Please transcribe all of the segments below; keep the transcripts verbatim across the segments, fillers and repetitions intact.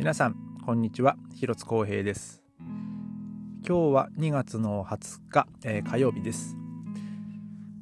皆さんこんにちは、広津光平です。今日はにがつのはつか、えー、火曜日です。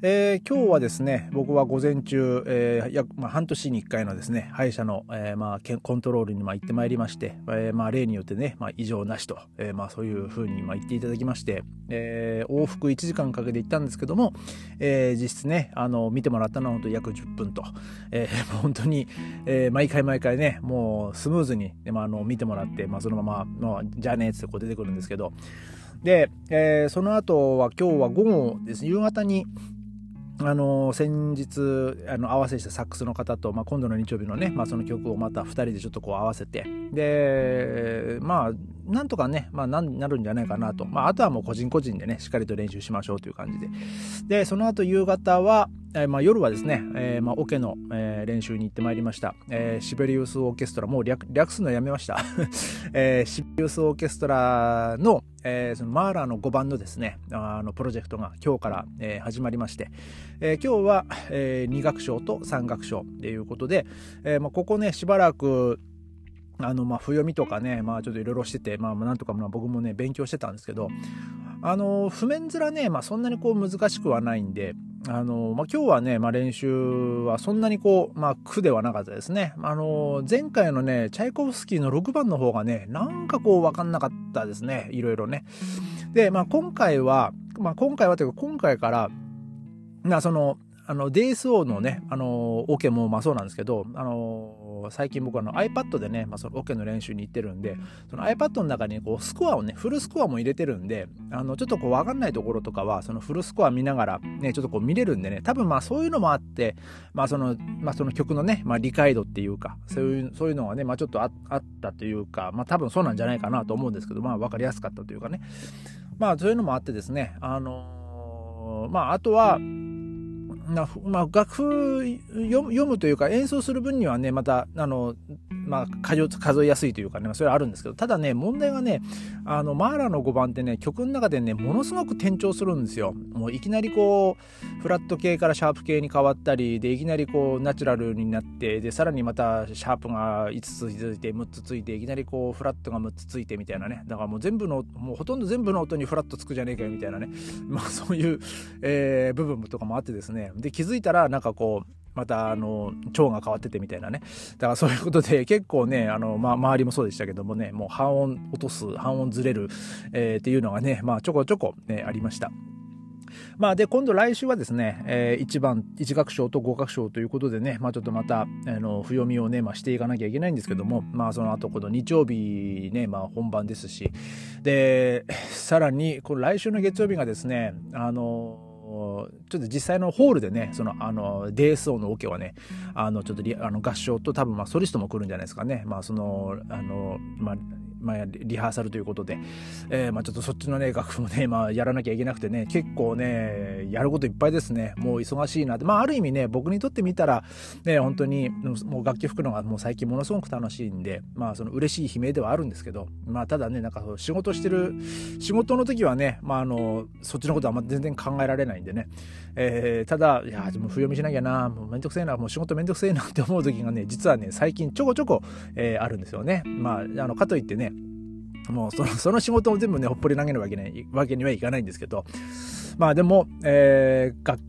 えー、今日はですね、僕は午前中、えー約まあ、半年にいっかいのですね、歯医者の、えーまあ、コントロールにまあ行ってまいりまして、えーまあ、例によってね、まあ、異常なしと、えーまあ、そういうふうにまあ言っていただきまして、えー、往復いちじかんかけて行ったんですけども、えー、実質ね、あの見てもらったのは本当に約じゅっぷんと、えー、本当に、えー、毎回毎回ね、もうスムーズに、まあ、あの見てもらって、まあ、そのまま、まあ、じゃあねーってこう出てくるんですけど、で、えー、その後は今日は午後ですね、夕方にあの先日あの合わせしたサックスの方と、まあ、今度の日曜日のね、まあ、その曲をまたふたりでちょっとこう合わせて、でまあなんとかね、まあ、なるんじゃないかなと、まあ、あとはもう個人個人でね、しっかりと練習しましょうという感じで、でその後夕方は、えーまあ、夜はですね、えーまあ、オケの、えー、練習に行ってまいりました。えー、シベリウスオーケストラ、もう 略, 略すのやめました、えー、シベリウスオーケストラのえー、そのマーラーのごばんのですね、あのプロジェクトが今日から、えー、始まりまして、えー、今日は、えー、に楽章とさん楽章ということで、えーまあ、ここねしばらくあのまあ譜読みとかね、まあ、ちょっといろいろしてて、まあ、なんとかまあ僕もね勉強してたんですけど、あの譜面面ね、まあ、そんなにこう難しくはないんで、あのまあ、今日はね、まあ、練習はそんなにこう、まあ、苦ではなかったですね。あの前回のねチャイコフスキーのろくばんの方がね、なんかこう分かんなかったですね、いろいろね。で、まあ、今回は、まあ、今回はというか今回から、まあ、そのあの ディーエスオー のね、あのオケもまあそうなんですけど、あの最近僕はあの iPad でね、まあ、そのオケの練習に行ってるんで、その iPad の中にこうスコアをね、フルスコアも入れてるんで、あのちょっとこう分かんないところとかはそのフルスコア見ながらね、ちょっとこう見れるんでね、多分まあそういうのもあって、まあそのまあ、その曲のね、まあ、理解度っていうか、そういう、そういうのがね、まあ、ちょっと あ, あったというか、まあ、多分そうなんじゃないかなと思うんですけど、まあ、分かりやすかったというかね、まあそういうのもあってですね、あのまああとはなまあ、楽譜読むというか演奏する分にはね、またあの、まあ、数, 数えやすいというかね、それはあるんですけど、ただね問題がね、あのマーラーのごばんってね、曲の中でねものすごく転調するんですよ。もういきなりこうフラット系からシャープ系に変わったりで、いきなりこうナチュラルになって、でさらにまたシャープがいつつ続いてむっつついて、いきなりこうフラットがむっつついてみたいなね、だからもう全部のもうほとんど全部の音にフラットつくじゃねえかよみたいなね、まあ、そういう、えー、部分とかもあってですね、で気づいたらなんかこうまたあの腸が変わっててみたいなね、だからそういうことで結構ね、あの、まあ、周りもそうでしたけどもね、もう半音落とす、半音ずれる、えー、っていうのがね、まあ、ちょこちょこ、ね、ありました。まあ、で今度来週はですね、えー、いちばんいち楽章とご楽章ということでね、まあ、ちょっとまたあの譜読みをね、まあ、していかなきゃいけないんですけども、まあ、その後この日曜日ね、まあ、本番ですし、でさらにこの来週の月曜日がですね、あのちょっと実際のホールでね、そのあの ディーエスオー のオケはね、あのちょっとリあの合唱と多分まあソリストも来るんじゃないですかね、まあそのあのまあまあ、リハーサルということで、えーまあ、ちょっとそっちのね楽譜もね、まあ、やらなきゃいけなくてね、結構ねやることいっぱいですね。もう忙しいなって、まあ、ある意味ね僕にとってみたら、ね、本当にもう楽器吹くのがもう最近ものすごく楽しいんで、まあその嬉しい悲鳴ではあるんですけど、まあ、ただねなんか仕事してる仕事の時はね、まあ、あのそっちのことはあんま全然考えられないんでね、えー、ただいやでも譜読みしなきゃな、もうめんどくせえな、もう仕事めんどくせえなって思う時がね、実はね最近ちょこちょこ、えー、あるんですよね。まあ、あのかといってねもうその、その仕事を全部ねほっぽり投げるわけね、わけにはいかないんですけど、まあでも、えー、楽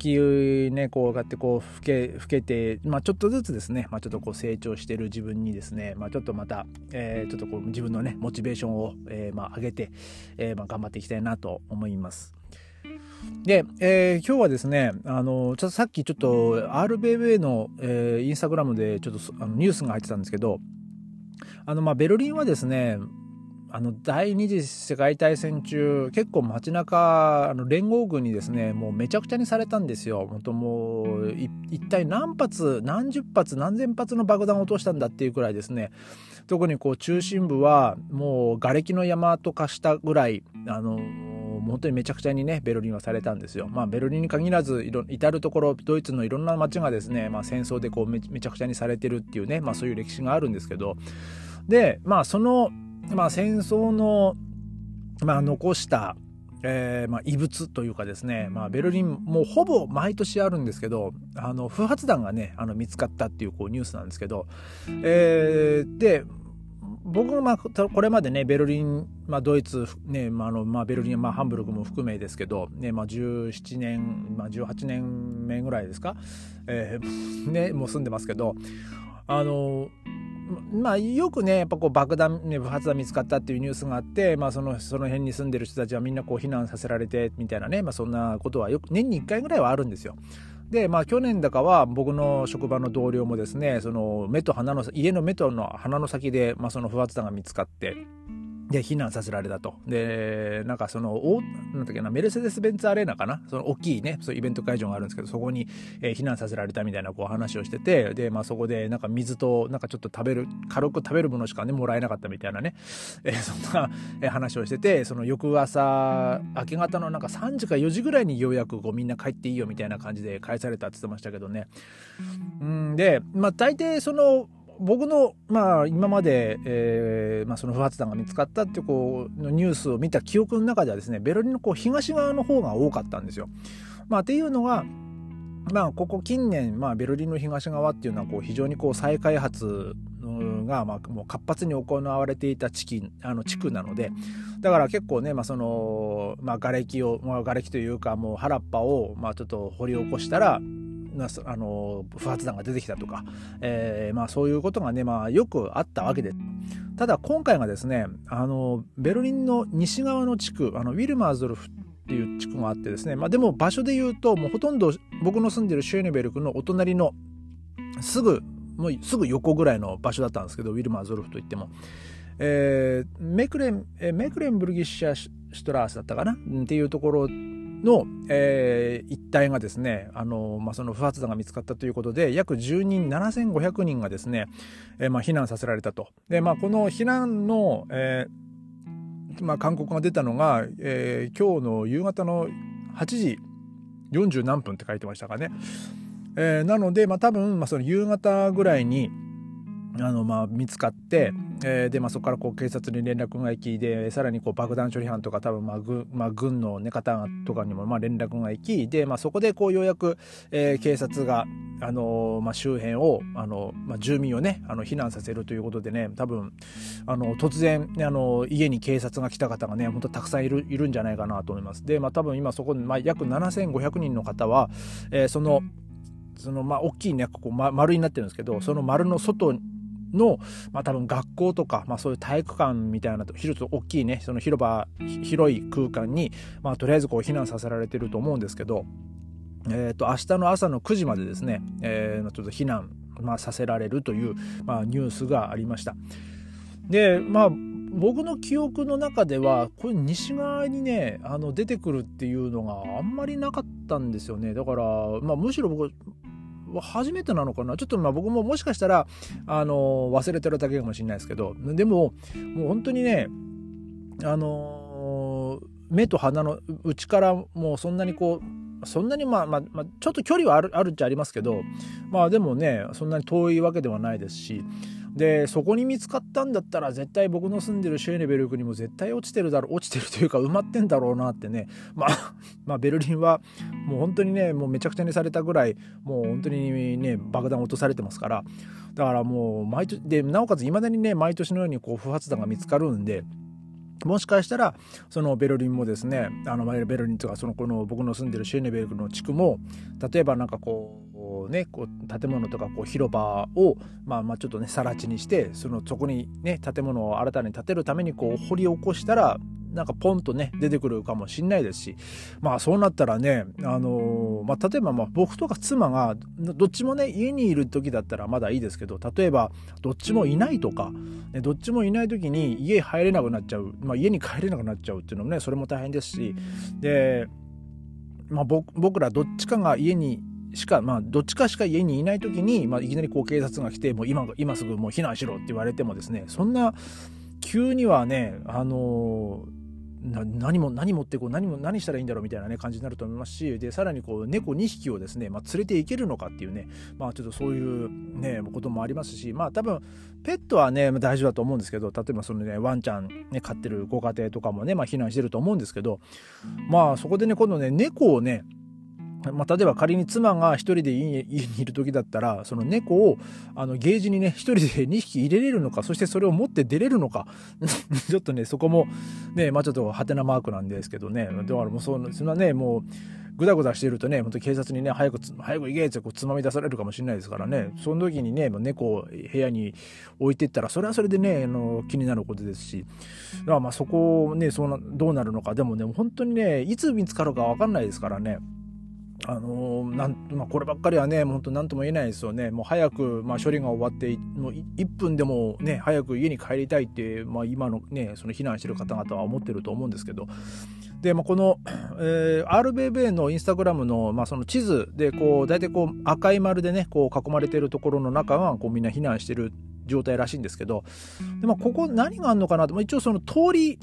器ねこうやってこう吹け、吹けて、まあ、ちょっとずつですね、まあ、ちょっとこう成長している自分にですね、まあ、ちょっとまた、えー、ちょっとこう自分のねモチベーションを、えーまあ、上げて、えーまあ、頑張っていきたいなと思います。で、えー、今日はですね、あのちょっとさっきちょっと アールビーエー の、えー、インスタグラムでちょっとあのニュースが入ってたんですけど、あのまあベルリンはですね、あの第二次世界大戦中結構街中あの連合軍にですねもうめちゃくちゃにされたんですよ。本当もう一体何発何十発何千発の爆弾を落としたんだっていうくらいですね、特にこう中心部はもう瓦礫の山と化したぐらいあの本当にめちゃくちゃにねベルリンはされたんですよ。まあベルリンに限らずいろ至るところドイツのいろんな街がですね、まあ、戦争でこう め, めちゃくちゃにされてるっていうね、まあ、そういう歴史があるんですけど、でまあその、まあ、戦争の、まあ、残した、えーまあ、遺物というかですね、まあ、ベルリンもうほぼ毎年あるんですけど、あの不発弾がねあの見つかったっていうこうニュースなんですけど、えー、で僕が、まあ、これまでねベルリン、まあ、ドイツ、ねまああのまあ、ベルリン、まあ、ハンブルクも含めですけど、ねまあ、じゅうななねん、まあ、じゅうはちねんめぐらいですか、えーね、もう住んでますけど、あのまあ、よくねやっぱこう爆弾、ね、不発弾見つかったっていうニュースがあって、まあ、その、その辺に住んでる人たちはみんなこう避難させられてみたいなね、まあ、そんなことはよく年にいっかいぐらいはあるんですよ。で、まあ、去年だかは僕の職場の同僚もですね、その目と鼻の家の目との鼻の先で、まあ、その不発弾が見つかって。で避難させられたと。でなんかそのおなんだっけなメルセデスベンツアレーナかな、その大きいねそうイベント会場があるんですけど、そこに、えー、避難させられたみたいなこう話をしてて、でまあそこでなんか水となんかちょっと食べる軽く食べるものしかねもらえなかったみたいなね、えー、そんな、えー、話をしてて、その翌朝明け方のなんかさんじかよじぐらいにようやくこうみんな帰っていいよみたいな感じで帰されたって言ってましたけどね。うんでまあ大抵その僕の、まあ、今まで、えーまあ、その不発弾が見つかったってこうのニュースを見た記憶の中ではですね、ベルリンのこう東側の方が多かったんですよ。まあ、っていうのが、まあ、ここ近年、まあ、ベルリンの東側っていうのはこう非常にこう再開発が、まあ、もう活発に行われていた地域、あの地区なので、だから結構ね、まあそのまあ、瓦礫を、まあ、瓦礫というかもう原っぱを、まあ、ちょっと掘り起こしたらあの不発弾が出てきたとか、えーまあ、そういうことがね、まあ、よくあったわけです。ただ今回がですね、あのベルリンの西側の地区、あのウィルマーズドルフっていう地区があってですね、まあ、でも場所で言うともうほとんど僕の住んでるシューネベルクのお隣のすぐもうすぐ横ぐらいの場所だったんですけど、ウィルマーズドルフといっても、えー、メクレン、メクレンブルギッシャシュトラースだったかなっていうところの、えー、一帯がですね、あの、まあ、その不発弾が見つかったということで、約じゅうにんななせんごひゃくにんがですね、えーまあ、避難させられたと。で、まあ、この避難の、えーまあ、勧告が出たのが、えー、今日の夕方のはちじよんじゅうなんぷんって書いてましたかね。えー、なので、まあ、多分、まあ、その夕方ぐらいに、あのまあ、見つかって、えーでまあ、そこからこう警察に連絡が行き、でさらにこう爆弾処理班とか多分、まあ 軍, まあ、軍の、ね、方とかにもまあ連絡が行き、で、まあ、そこでこうようやく、えー、警察が、あのーまあ、周辺を、あのーまあ、住民を、ね、あの避難させるということでね、多分あの突然、ねあのー、家に警察が来た方がね本当たくさんい る, いるんじゃないかなと思います。で、まあ、多分今そこ、まあ、約ななせんごひゃくにんの方は、えー、そのそのまあ大きいねここ、ま、丸になってるんですけど、その丸の外にの、まあ、多分学校とか、まあ、そういう体育館みたいな広大きいねその広場広い空間に、まあ、とりあえずこう避難させられてると思うんですけど、えー、と明日の朝のくじまでですね、えー、ちょっと避難、まあ、させられるという、まあ、ニュースがありました。でまあ僕の記憶の中ではこれ西側にねあの出てくるっていうのがあんまりなかったんですよね。だから、まあ、むしろ僕初めてなのかな、ちょっとまあ僕ももしかしたらあの忘れてるだけかもしれないですけど、でももう本当にねあの目と鼻の内からもうそんなにこうそんなにまあまあ、まあ、ちょっと距離はある、あるっちゃありますけど、まあでもねそんなに遠いわけではないですし、でそこに見つかったんだったら絶対僕の住んでるシューネベルクにも絶対落ちてるだろう落ちてるというか埋まってんだろうなってね、まあ、まあベルリンはもう本当にねもうめちゃくちゃにされたぐらいもう本当にね爆弾落とされてますから、だからもう毎年でなおかついまだにね毎年のようにこう不発弾が見つかるんで、もしかしたらそのベルリンもですね、あのベルリンとかそのこの僕の住んでるシューネベルクの地区も例えばなんかこうね、こう建物とかこう広場を、まあ、まあちょっとね更地にして そ, のそこにね建物を新たに建てるためにこう掘り起こしたらなんかポンとね出てくるかもしれないですし、まあそうなったらね、あのーまあ、例えばまあ僕とか妻がどっちもね家にいる時だったらまだいいですけど、例えばどっちもいないとか、ね、どっちもいない時に家入れなくなっちゃう、まあ、家に帰れなくなっちゃうっていうのもねそれも大変ですし、で、まあ、僕, 僕らどっちかが家にしかまあ、どっちかしか家にいない時に、まあ、いきなりこう警察が来てもう 今, 今すぐもう避難しろって言われてもですね、そんな急にはね、あのー、な 何, も何持ってこう 何, も何したらいいんだろうみたいな、ね、感じになると思いますし、でさらにこう猫にひきをですね、まあ、連れていけるのかっていうね、まあ、ちょっとそういう、ね、こともありますし、まあ多分ペットはね大丈夫だと思うんですけど、例えばその、ね、ワンちゃん、ね、飼ってるご家庭とかもね、まあ、避難してると思うんですけど、まあそこでね今度ね猫をねまあ、例えば仮に妻が一人で家にいる時だったら、その猫をあのゲージにね、一人でにひき入れれるのか、そしてそれを持って出れるのかちょっとねそこもね、まあちょっとハテナマークなんですけどね。だからもうそんなね、もうぐだぐだしてるとね、本当警察にね、早く早く行けってこうつまみ出されるかもしれないですからね。その時にね、猫を部屋に置いていったら、それはそれでね、あの気になることですし、だからまあそこをね、そのどうなるのか、でもね本当にね、いつ見つかるか分かんないですからね。あのーなんまあ、こればっかりはね、もう本当何とも言えないですよね。もう早く、まあ、処理が終わってもういっぷんでも、ね、早く家に帰りたいって、まあ、今の、ね、その避難してる方々は思ってると思うんですけど。で、まあ、この、えー、アールビーエー のインスタグラムの、まあ、その地図でこう大体こう赤い丸でねこう囲まれてるところの中はこうみんな避難してる状態らしいんですけど、で、まあ、ここ何があるのかなと、まあ、一応その通り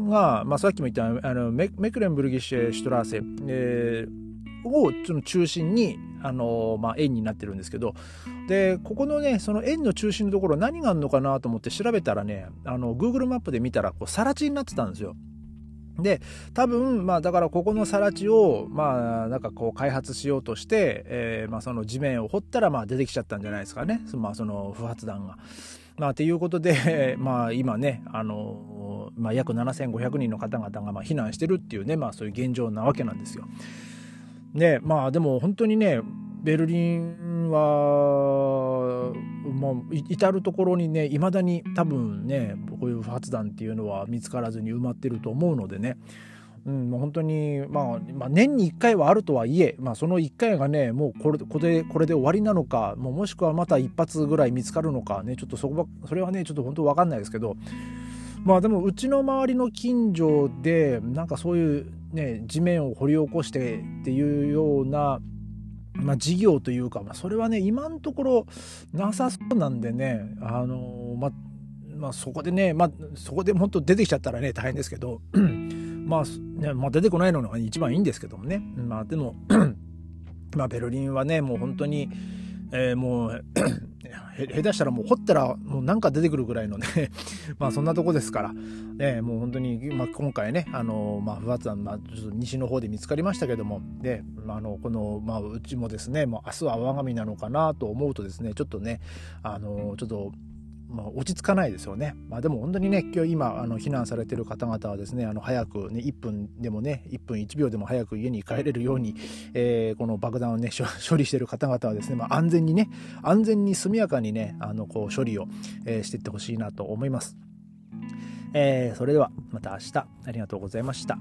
が、まあ、さっきも言ったあの メ, メクレンブルギッシュシュトラーセ、えーを中心に、あのーまあ、円になってるんですけど、でここのねその円の中心のところ何があるのかなと思って調べたらね、あの Google マップで見たらこう更地になってたんですよ。で多分、まあ、だからここの更地を、まあ、なんかこう開発しようとして、えーまあ、その地面を掘ったら、まあ、出てきちゃったんじゃないですかね、まあ、その不発弾が。まあ、ということで、まあ、今ね、あのーまあ、約ななせんごひゃくにんの方々がまあ避難してるっていうね、まあ、そういう現状なわけなんですよ。ね、まあでも本当にねベルリンはもう至る所にねいまだに多分ねこういう不発弾っていうのは見つからずに埋まってると思うのでね、うん、本当に、まあ、まあ年にいっかいはあるとはいえ、まあ、そのいっかいがねもうこれ、これ、これで終わりなのか、もうもしくはまたいっ発ぐらい見つかるのかね、ちょっとそこはそれはねちょっと本当分かんないですけど。まあでもうちの周りの近所でなんかそういうね地面を掘り起こしてっていうような、まあ、事業というか、まあ、それはね今のところなさそうなんでね、あのまあ、まあ、そこでね、まあ、そこで本当出てきちゃったらね大変ですけどまあ、ね、まあ出てこないのが一番いいんですけどもね、まあでもまあベルリンはねもう本当に、えー、もう下手したらもう掘ったらもうなんか出てくるぐらいのねまあそんなとこですからね、もう本当に、まあ、今回ねあの、まあ、不発弾、まあ、ちょっと西の方で見つかりましたけども、で、まあ、あのこの、まあ、うちもですねもう明日は我が身なのかなと思うとですねちょっとねあのちょっと、まあ、落ち着かないですよね。まあ、でも本当にね今日今あの避難されてる方々はですねあの早くねいっぷんでもねいっぷんいちびょうでも早く家に帰れるように、えー、この爆弾をね処理してる方々はですね、まあ、安全にね安全に速やかにねあのこう処理を、えー、していってほしいなと思います。えー、それではまた明日ありがとうございました。